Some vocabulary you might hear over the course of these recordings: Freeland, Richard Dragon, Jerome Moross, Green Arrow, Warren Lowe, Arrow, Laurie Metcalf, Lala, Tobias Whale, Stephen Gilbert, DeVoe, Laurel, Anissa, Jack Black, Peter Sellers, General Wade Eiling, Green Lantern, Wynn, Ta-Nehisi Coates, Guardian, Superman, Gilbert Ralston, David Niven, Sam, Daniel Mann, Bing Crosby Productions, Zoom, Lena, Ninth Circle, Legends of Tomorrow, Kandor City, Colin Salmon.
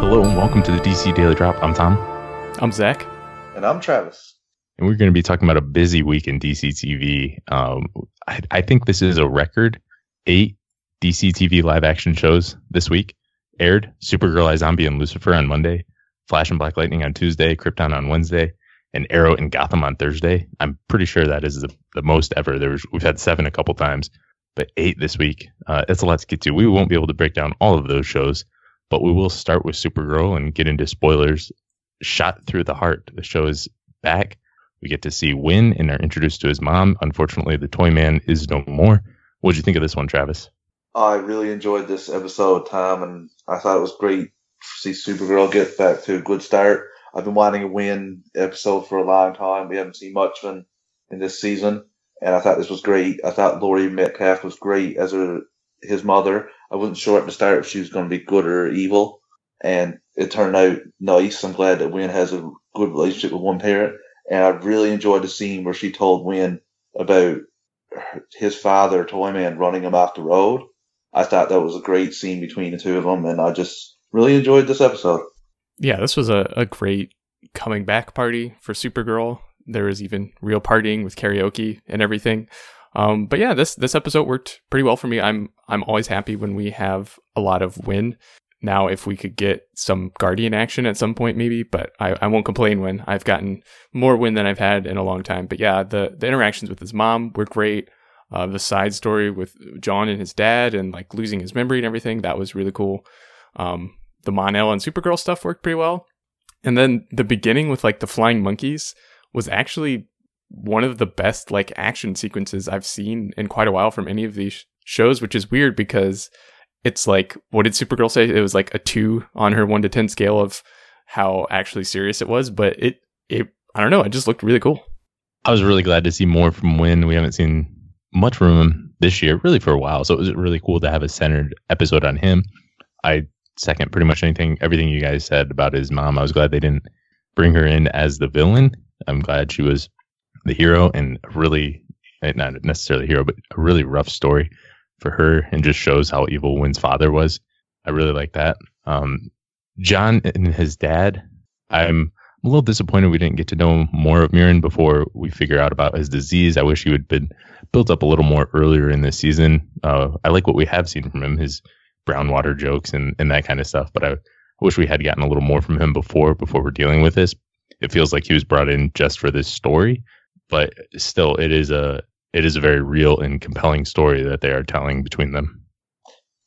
Hello and welcome to the DC Daily Drop. I'm Tom. I'm Zach. And I'm Travis. And we're going to be talking about a busy week in DC TV. I think this is a record. 8 DC TV live action shows this week aired. Supergirl, iZombie, and Lucifer on Monday. Flash and Black Lightning on Tuesday. Krypton on Wednesday. And Arrow and Gotham on Thursday. I'm pretty sure that is the most ever. We've had 7 a couple times, but 8 this week. That's a lot to get to. We won't be able to break down all of those shows, but we will start with Supergirl and get into spoilers. Shot through the heart. The show is back. We get to see Wynn and are introduced to his mom. Unfortunately, the Toyman is no more. What did you think of this one, Travis? I really enjoyed this episode, Tom, and I thought it was great to see Supergirl get back to a good start. I've been wanting a Wynn episode for a long time. We haven't seen much of him in this season, and I thought this was great. I thought Laurie Metcalf was great as his mother. I wasn't sure at the start if she was going to be good or evil, and it turned out nice. I'm glad that Wynn has a good relationship with one parent, and I really enjoyed the scene where she told Wynn about his father, Toyman, running him off the road. I thought that was a great scene between the two of them, and I just really enjoyed this episode. Yeah, this was a great coming back party for Supergirl. There was even real partying with karaoke and everything. But yeah, this episode worked pretty well for me. I'm always happy when we have a lot of Wynn. Now, if we could get some Guardian action at some point, maybe, but I won't complain when I've gotten more Wynn than I've had in a long time. But yeah, the interactions with his mom were great. The side story with John and his dad and like losing his memory and everything, that was really cool. The Mon-El and Supergirl stuff worked pretty well. And then the beginning with like the flying monkeys was actually one of the best like action sequences I've seen in quite a while from any of these shows, which is weird because it's like, what did Supergirl say? It was like a 2 on her 1 to 10 scale of how actually serious it was, but it I don't know, it just looked really cool. I was really glad to see more from Wynn. We haven't seen much from him this year, really for a while. So it was really cool to have a centered episode on him. I second pretty much everything you guys said about his mom. I was glad they didn't bring her in as the villain. I'm glad she was the hero, and really, not necessarily hero, but a really rough story for her, and just shows how evil Wynn's father was. I really like that. John and his dad, I'm a little disappointed we didn't get to know more of Murin before we figure out about his disease. I wish he would have been built up a little more earlier in this season. I like what we have seen from him, his brown water jokes and that kind of stuff, but I wish we had gotten a little more from him before we're dealing with this. It feels like he was brought in just for this story, but still, it is a very real and compelling story that they are telling between them.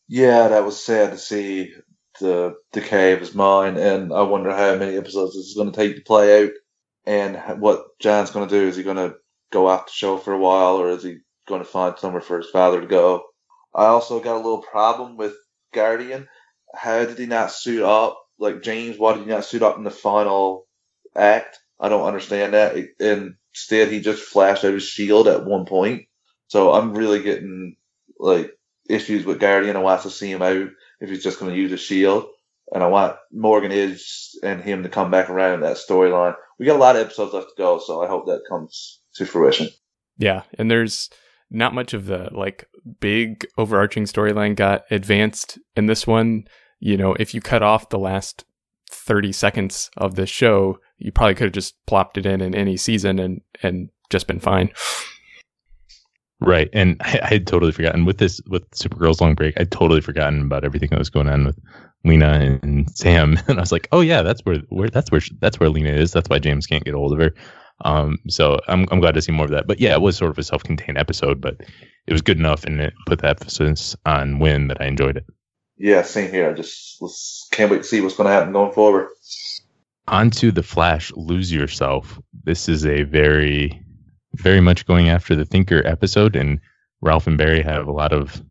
Yeah, that was sad to see the decay of his mind, and I wonder how many episodes this is going to take to play out, and what John's going to do. Is he going to go off the show for a while, or is he going to find somewhere for his father to go? I also got a little problem with Guardian. How did he not suit up? Like, James, why did he not suit up in the final act? I don't understand that. Instead, he just flashed out his shield at one point. So I'm really getting like issues with Guardian. I want to see him out if he's just going to use a shield. And I want Morgan Edge and him to come back around in that storyline. We got a lot of episodes left to go, so I hope that comes to fruition. Yeah, and there's not much of the like big overarching storyline got advanced in this one. You know, if you cut off the last 30 seconds of this show, you probably could have just plopped it in any season and just been fine. Right. And I had totally forgotten with Supergirl's long break, I'd totally forgotten about everything that was going on with Lena and Sam. And I was like, oh yeah, that's where Lena is. That's why James can't get a hold of her. So I'm glad to see more of that. But yeah, it was sort of a self-contained episode, but it was good enough, and it put the emphasis on Wynn that I enjoyed it. Yeah, same here. I just can't wait to see what's going to happen going forward. On to The Flash, Lose Yourself. This is a very, very much going after the Thinker episode, and Ralph and Barry have a lot of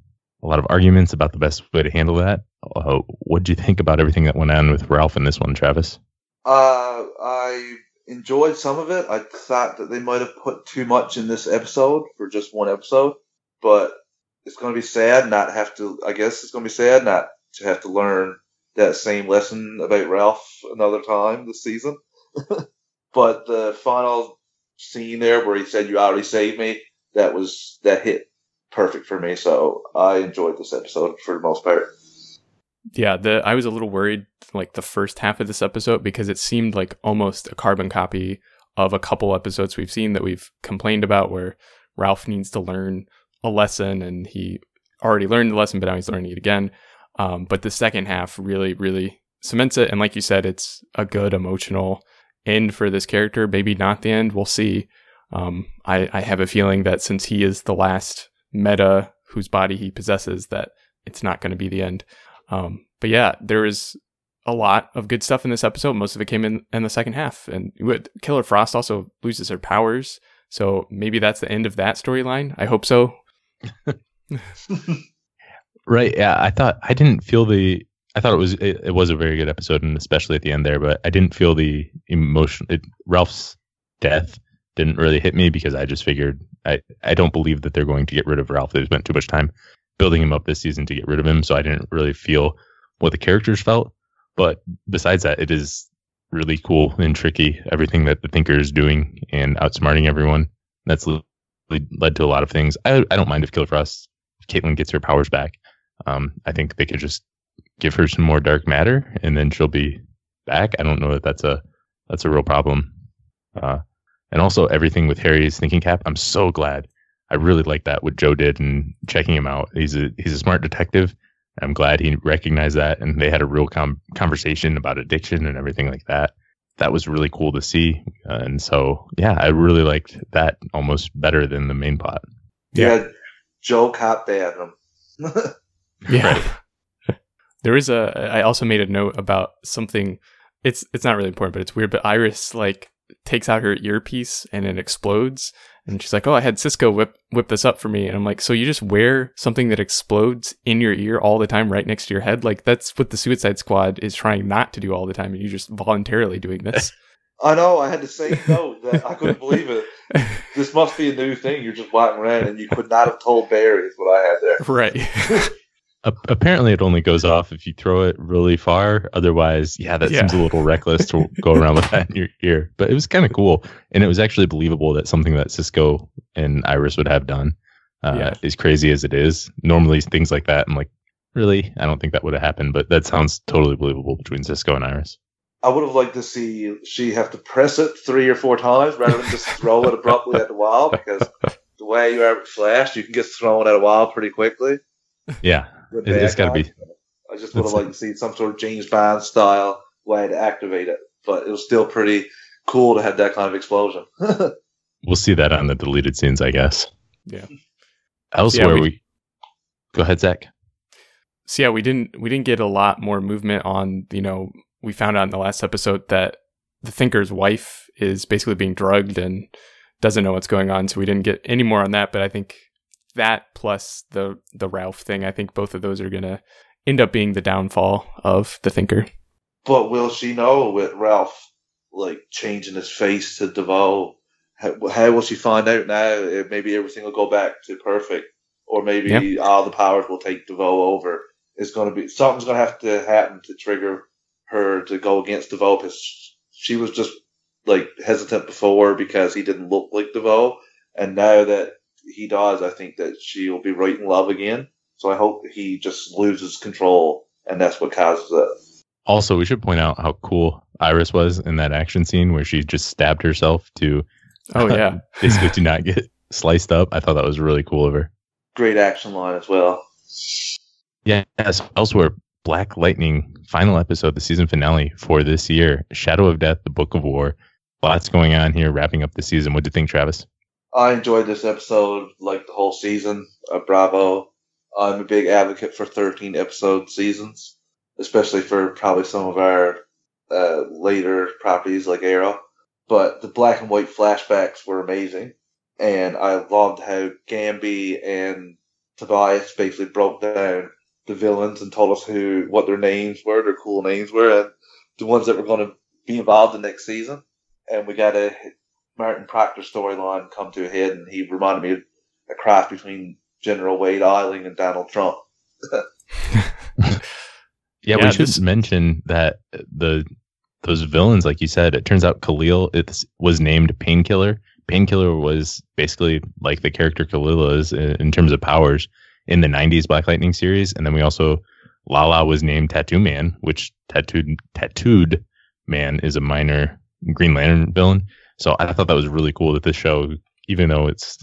arguments about the best way to handle that. What did you think about everything that went on with Ralph in this one, Travis? I enjoyed some of it. I thought that they might have put too much in this episode for just one episode, but it's going to be sad not have to. I guess it's going to be sad not to have to learn that same lesson about Ralph another time this season. But the final scene there where he said, "You already saved me," that hit perfect for me. So I enjoyed this episode for the most part. Yeah, I was a little worried like the first half of this episode, because it seemed like almost a carbon copy of a couple episodes we've seen that we've complained about, where Ralph needs to learn a lesson and he already learned the lesson, but now he's learning it again. But the second half really, really cements it. And like you said, it's a good emotional end for this character. Maybe not the end. We'll see. I have a feeling that since he is the last meta whose body he possesses, that it's not going to be the end. But yeah, there is a lot of good stuff in this episode. Most of it came in the second half. And Killer Frost also loses her powers. So maybe that's the end of that storyline. I hope so. Right. Yeah. I thought it was a very good episode, and especially at the end there, but I didn't feel the emotion. Ralph's death didn't really hit me because I just figured I don't believe that they're going to get rid of Ralph. They spent too much time building him up this season to get rid of him. So I didn't really feel what the characters felt. But besides that, it is really cool and tricky, everything that the Thinker is doing and outsmarting everyone. That's led to a lot of things. I don't mind if Killer Frost, Caitlin gets her powers back. I think they could just give her some more dark matter and then she'll be back. I don't know that that's a real problem. And also everything with Harry's thinking cap. I'm so glad. I really like that what Joe did and checking him out. He's a smart detective. I'm glad he recognized that. And they had a real conversation about addiction and everything like that. That was really cool to see. And so, yeah, I really liked that almost better than the main plot. Yeah. Joe cop banned him. Yeah. Right. There is I also made a note about something. It's not really important, but it's weird. But Iris like takes out her earpiece and it explodes. And she's like, oh, I had Cisco whip this up for me. And I'm like, so you just wear something that explodes in your ear all the time right next to your head? Like, that's what the Suicide Squad is trying not to do all the time. And you're just voluntarily doing this. I know. I had the same note. That I couldn't believe it. This must be a new thing. You're just walking around and you could not have told Barry is what I had there. Right. Apparently, it only goes off if you throw it really far. Otherwise, that seems a little reckless to go around with that in your ear. But it was kind of cool. And it was actually believable that something that Cisco and Iris would have done, as crazy as it is. Normally, things like that, I'm like, really? I don't think that would have happened. But that sounds totally believable between Cisco and Iris. I would have liked to see she have to press it 3 or 4 times rather than just throw it abruptly at the wall, because the way you are Flash, you can get thrown at a wall pretty quickly. Yeah. It's got to be. I just would have liked to see some sort of James Bond style way to activate it, but it was still pretty cool to have that kind of explosion. We'll see that on the deleted scenes, I guess. Yeah. Elsewhere, we go ahead, Zach. So yeah, we didn't get a lot more movement on. We found out in the last episode that the Thinker's wife is basically being drugged and doesn't know what's going on. So we didn't get any more on that, but I think that plus the Ralph thing, I think both of those are going to end up being the downfall of the Thinker. But will she know with Ralph like changing his face to DeVoe? How will she find out now? Maybe everything will go back to perfect, or maybe all the powers will take DeVoe over. It's going to be something's going to have to happen to trigger her to go against DeVoe, because she was just like hesitant before because he didn't look like DeVoe, and now that he does, I think that she will be right in love again. So I hope he just loses control, and that's what causes it. Also, we should point out how cool Iris was in that action scene where she just stabbed herself to basically to not get sliced up. I thought that was really cool of her. Great action line as well. Yeah, elsewhere, Black Lightning, final episode, the season finale for this year. Shadow of Death, the Book of War. Lots going on here, wrapping up the season. What do you think, Travis? I enjoyed this episode, like the whole season. Bravo. I'm a big advocate for 13-episode seasons, especially for probably some of our later properties like Arrow. But the black and white flashbacks were amazing, and I loved how Kambi and Tobias basically broke down the villains and told us what their names were, their cool names were, and the ones that were going to be involved in next season. And we got a Martin Proctor storyline come to a head, and he reminded me of a cross between General Wade Eiling and Donald Trump. We should mention that those villains, like you said, it turns out Khalil was named Painkiller. Painkiller was basically like the character Khalil is in terms of powers in the 90s Black Lightning series. And then we also Lala was named Tattoo Man, which tattooed Man is a minor Green Lantern villain. So I thought that was really cool that this show, even though it's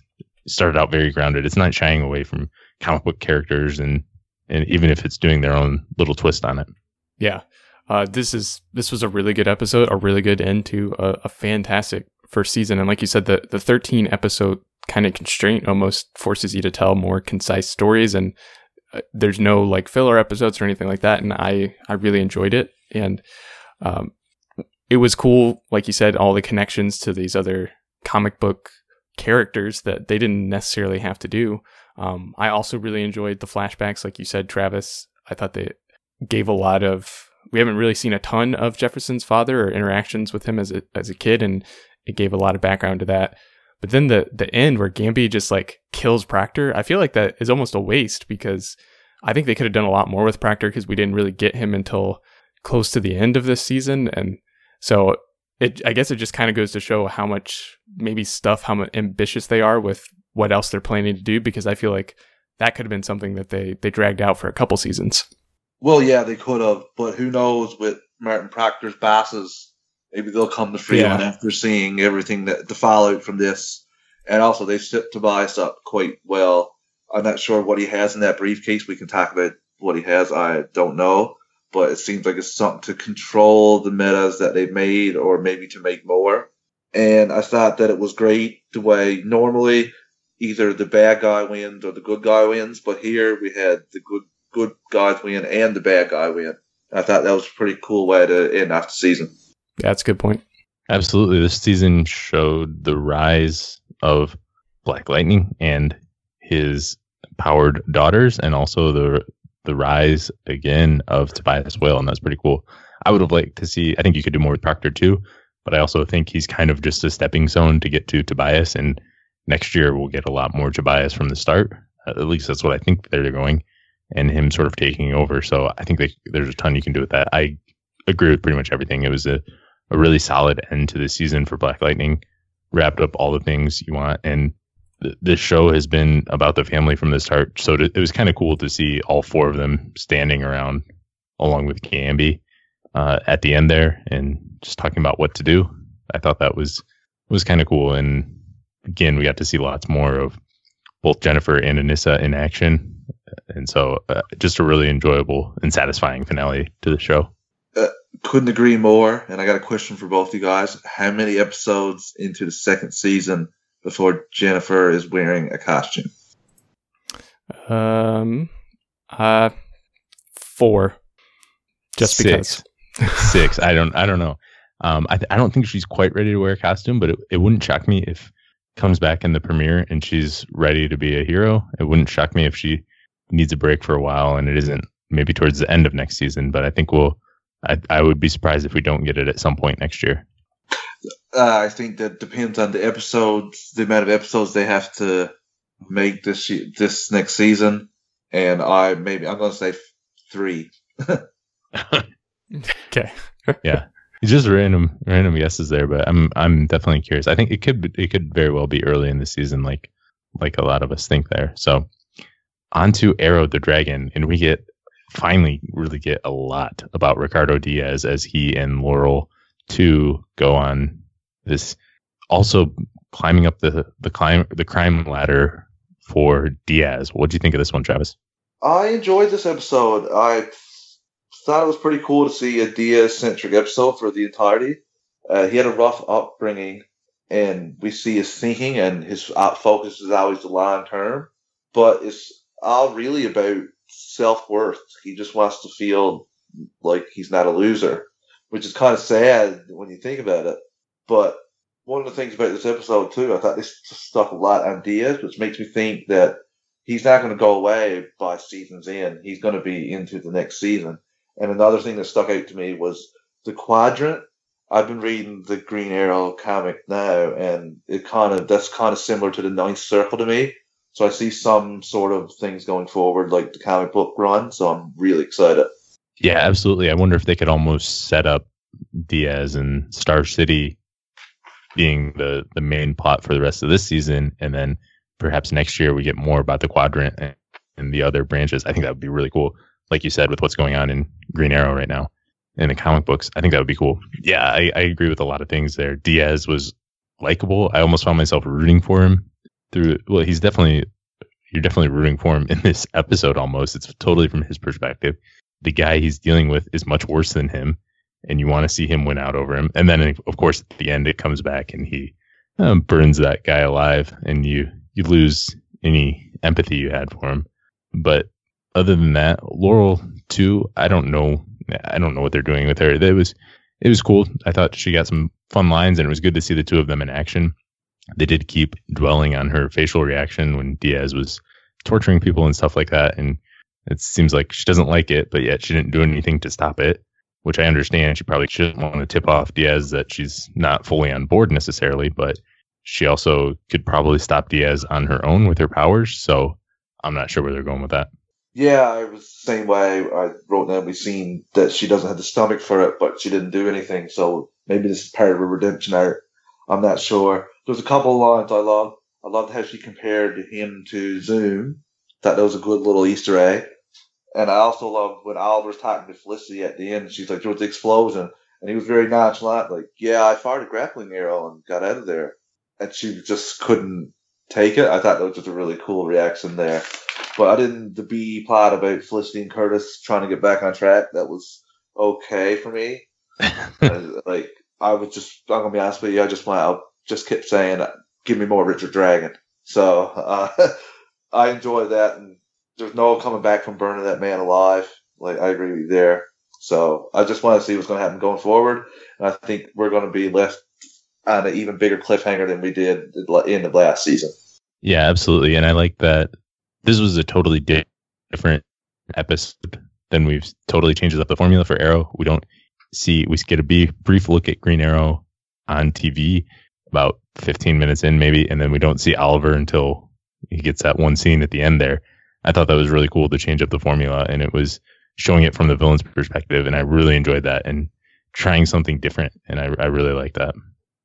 started out very grounded, it's not shying away from comic book characters, and even if it's doing their own little twist on it. Yeah. This was a really good episode, a really good end to a fantastic first season. And like you said, the 13 episode kind of constraint almost forces you to tell more concise stories, and there's no like filler episodes or anything like that. And I really enjoyed it. And it was cool, like you said, all the connections to these other comic book characters that they didn't necessarily have to do. I also really enjoyed the flashbacks. Like you said, Travis, I thought they gave a lot of... We haven't really seen a ton of Jefferson's father or interactions with him as a kid, and it gave a lot of background to that. But then the end where Gambi just like kills Proctor, I feel like that is almost a waste, because I think they could have done a lot more with Proctor, because we didn't really get him until close to the end of this season. And so I guess it just kind of goes to show how much how ambitious they are with what else they're planning to do, because I feel like that could have been something that they dragged out for a couple seasons. Well, yeah, they could have, but who knows with Martin Proctor's bosses, maybe they'll come to Freeland after seeing everything that the fallout from this. And also, they set Tobias up quite well. I'm not sure what he has in that briefcase. We can talk about what he has. I don't know, but it seems like it's something to control the metas that they've made, or maybe to make more. And I thought that it was great the way normally either the bad guy wins or the good guy wins, but here we had the good guys win and the bad guy win. I thought that was a pretty cool way to end off the season. That's a good point. Absolutely. This season showed the rise of Black Lightning and his powered daughters, and also the rise again of Tobias Whale, and that's pretty cool. I would have liked to see, I think you could do more with Proctor too, but I also think he's kind of just a stepping stone to get to Tobias, and next year we'll get a lot more Tobias from the start. At least that's what I think they're going. And him sort of taking over. So I think there's a ton you can do with that. I agree with pretty much everything. It was a really solid end to the season for Black Lightning. Wrapped up all the things you want. And this show has been about the family from the start. So it was kind of cool to see all four of them standing around along with Kambi at the end there. And just talking about what to do. I thought that was kind of cool. And again, we got to see lots more of both Jennifer and Anissa in action. And so just a really enjoyable and satisfying finale to the show. Couldn't agree more. And I got a question for both you guys. How many episodes into the second season before Jennifer is wearing a costume? 4. Just 6. Because 6. I don't know. I don't think she's quite ready to wear a costume, but it wouldn't shock me if comes back in the premiere and she's ready to be a hero. It wouldn't shock me if she needs a break for a while, and it isn't maybe towards the end of next season, but I think I would be surprised if we don't get it at some point next year. I think that depends on the episodes, the amount of episodes they have to make this next season. And I'm going to say 3. Okay. Yeah. It's just random guesses there, but I'm definitely curious. I think it could very well be early in the season, like a lot of us think there. So onto Arrow the Dragon, and we finally really get a lot about Ricardo Diaz as he and Laurel 2 go on this, also climbing up the crime ladder for Diaz. What do you think of this one, Travis? I enjoyed this episode. I thought it was pretty cool to see a Diaz-centric episode for the entirety. He had a rough upbringing, and we see his thinking, and his focus is always the long term, but it's all really about self-worth. He just wants to feel like he's not a loser, which is kind of sad when you think about it. But one of the things about this episode, too, I thought they stuck a lot on Diaz, which makes me think that he's not going to go away by season's end. He's going to be into the next season. And another thing that stuck out to me was the quadrant. I've been reading the Green Arrow comic now, and that's kind of similar to the ninth circle to me. So I see some sort of things going forward, like the comic book run. So I'm really excited. Yeah, absolutely. I wonder if they could almost set up Diaz and Star City being the main plot for the rest of this season. And then perhaps next year we get more about the quadrant and the other branches. I think that would be really cool. like you said, with what's going on in Green Arrow right now in the comic books. I think that would be cool. Yeah, I agree with a lot of things there. Diaz was likable. I almost found myself rooting for him through. Well, you're definitely rooting for him in this episode almost. It's totally from his perspective. The guy he's dealing with is much worse than him, and you want to see him win out over him. And then, of course, at the end, it comes back and he burns that guy alive, and you lose any empathy you had for him. But other than that, Laurel too, I don't know what they're doing with her. It was cool. I thought she got some fun lines, and it was good to see the two of them in action. They did keep dwelling on her facial reaction when Diaz was torturing people and stuff like that. And it seems like she doesn't like it, but yet she didn't do anything to stop it, which I understand. She probably shouldn't want to tip off Diaz that she's not fully on board necessarily, but she also could probably stop Diaz on her own with her powers. So I'm not sure where they're going with that. Yeah, it was the same way I wrote down. We've seen that she doesn't have the stomach for it, but she didn't do anything. So maybe this is part of her redemption arc. I'm not sure. There's a couple of lines I love. I loved how she compared him to Zoom. Thought that was a good little Easter egg. And I also loved when Oliver's talking to Felicity at the end. She's like, there was an explosion. And he was very nonchalant, like, yeah, I fired a grappling arrow and got out of there. And she just couldn't take it. I thought that was just a really cool reaction there. But I didn't, the B plot about Felicity and Curtis trying to get back on track, that was okay for me. I'm going to be honest with you, I just kept saying, give me more Richard Dragon. So I enjoy that. And there's no coming back from burning that man alive. Like, I agree with you there. So I just want to see what's going to happen going forward. And I think we're going to be left on an even bigger cliffhanger than we did in the last season. Yeah, absolutely. And I like that this was a totally different episode. Then we've totally changed up the formula for Arrow. We get a brief look at Green Arrow on TV about 15 minutes in maybe, and then we don't see Oliver until he gets that one scene at the end there. I thought that was really cool to change up the formula, and it was showing it from the villain's perspective, and I really enjoyed that and trying something different, and I really like that.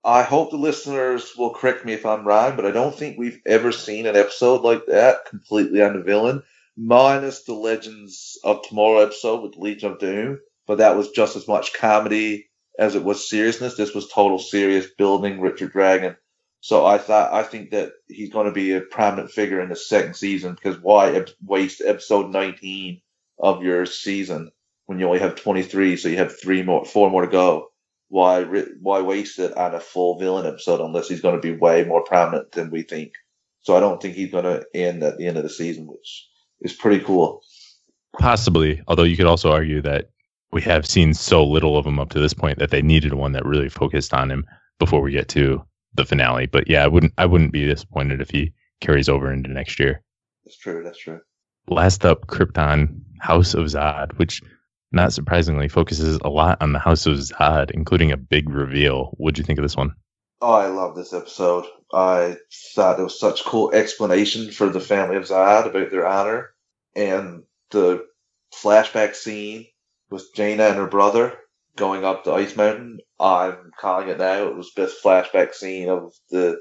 I hope the listeners will correct me if I'm wrong, but I don't think we've ever seen an episode like that completely on the villain, minus the Legends of Tomorrow episode with Legion of Doom, but that was just as much comedy as it was seriousness. This was total serious building Richard Dragon. So I think that he's going to be a prominent figure in the second season, because why waste episode 19 of your season when you only have 23, so you have four more to go? Why waste it on a full villain episode unless he's going to be way more prominent than we think? So I don't think he's going to end at the end of the season, which is pretty cool. Possibly, although you could also argue that we have seen so little of him up to this point that they needed one that really focused on him before we get to the finale. But yeah, I wouldn't be disappointed if he carries over into next year. That's true. Last up, Krypton, House of Zod, which not surprisingly focuses a lot on the House of Zod, including a big reveal. What'd you think of this one? Oh, I love this episode. I thought it was such cool explanation for the family of Zod about their honor, and the flashback scene with Jaina and her brother going up the Ice Mountain. I'm calling it now. It was the best flashback scene of the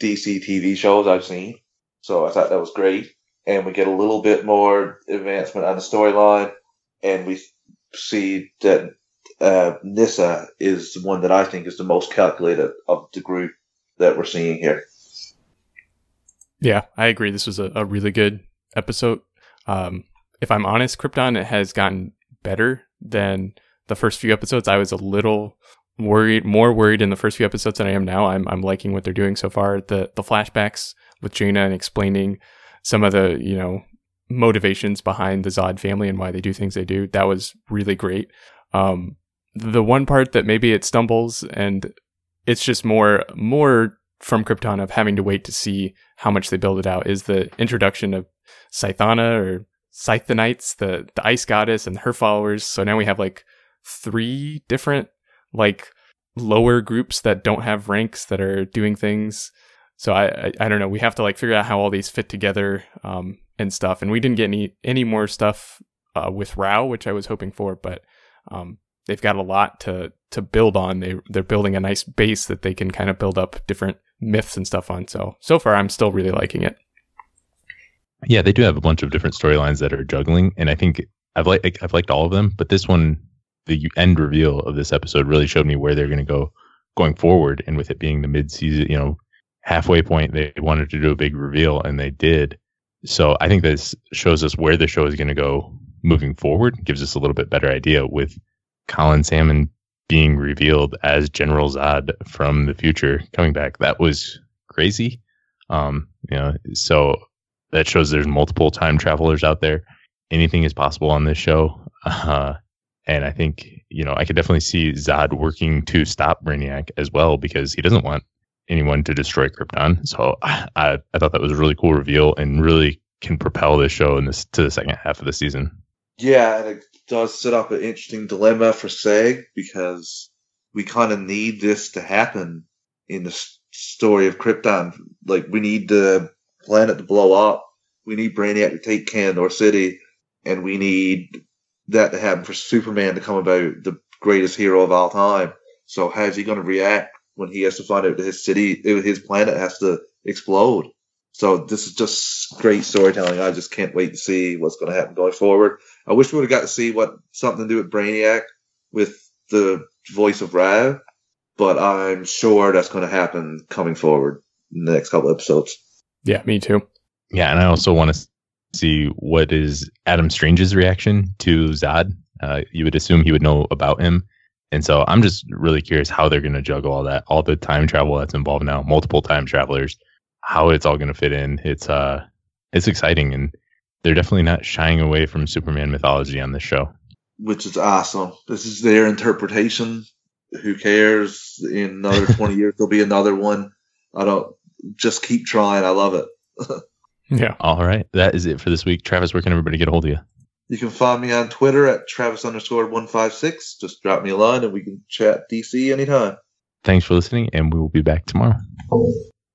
DC TV shows I've seen. So I thought that was great. And we get a little bit more advancement on the storyline. And we see that Nyssa is the one that I think is the most calculated of the group that we're seeing here. Yeah, I agree. This was a really good episode. If I'm honest, Krypton has gotten better than the first few episodes. I was a little worried in the first few episodes than I am now. I'm liking what they're doing so far. The flashbacks with Jaina and explaining some of the, you know, motivations behind the Zod family and why they do things they do, that was really great. The one part that maybe it stumbles, and it's just more from Krypton of having to wait to see how much they build it out, is the introduction of Scythana, or Scythonites, the ice goddess, and her followers. So now we have like three different like lower groups that don't have ranks that are doing things. So I don't know. We have to like figure out how all these fit together and stuff. And we didn't get any more stuff with Rao, which I was hoping for, but they've got a lot to build on. They're building a nice base that they can kind of build up different myths and stuff on. So far, I'm still really liking it. Yeah, they do have a bunch of different storylines that are juggling, and I think I've liked all of them, but this one, the end reveal of this episode really showed me where they're going to go going forward. And with it being the mid-season, you know, halfway point, they wanted to do a big reveal, and they did. So I think this shows us where the show is going to go moving forward. It gives us a little bit better idea with Colin Salmon being revealed as General Zod from the future coming back. That was crazy. You know, so that shows there's multiple time travelers out there. Anything is possible on this show. And I think, you know, I could definitely see Zod working to stop Brainiac as well, because he doesn't want anyone to destroy Krypton. So I thought that was a really cool reveal and really can propel this show in this to the second half of the season. Yeah, and it does set up an interesting dilemma for SAG, because we kind of need this to happen in the story of Krypton. Like, we need the planet to blow up. We need Brainiac to take Kandor City, and we need that to happen for Superman to come about, the greatest hero of all time. So how's he going to react when he has to find out that his city, his planet has to explode? So this is just great storytelling. I just can't wait to see what's going to happen going forward. I wish we would have got to see something to do with Brainiac with the voice of Ralph, but I'm sure that's going to happen coming forward in the next couple episodes. Yeah, me too. Yeah, and I also want to see what is Adam Strange's reaction to Zod. You would assume he would know about him. And so I'm just really curious how they're going to juggle all that, all the time travel that's involved now, multiple time travelers, how it's all going to fit in. It's exciting, and they're definitely not shying away from Superman mythology on this show. Which is awesome. This is their interpretation. Who cares? In another 20 years, there'll be another one. Just keep trying. I love it. Yeah. All right. That is it for this week. Travis, where can everybody get a hold of you? You can find me on Twitter at Travis_156. Just drop me a line and we can chat DC anytime. Thanks for listening, and we will be back tomorrow.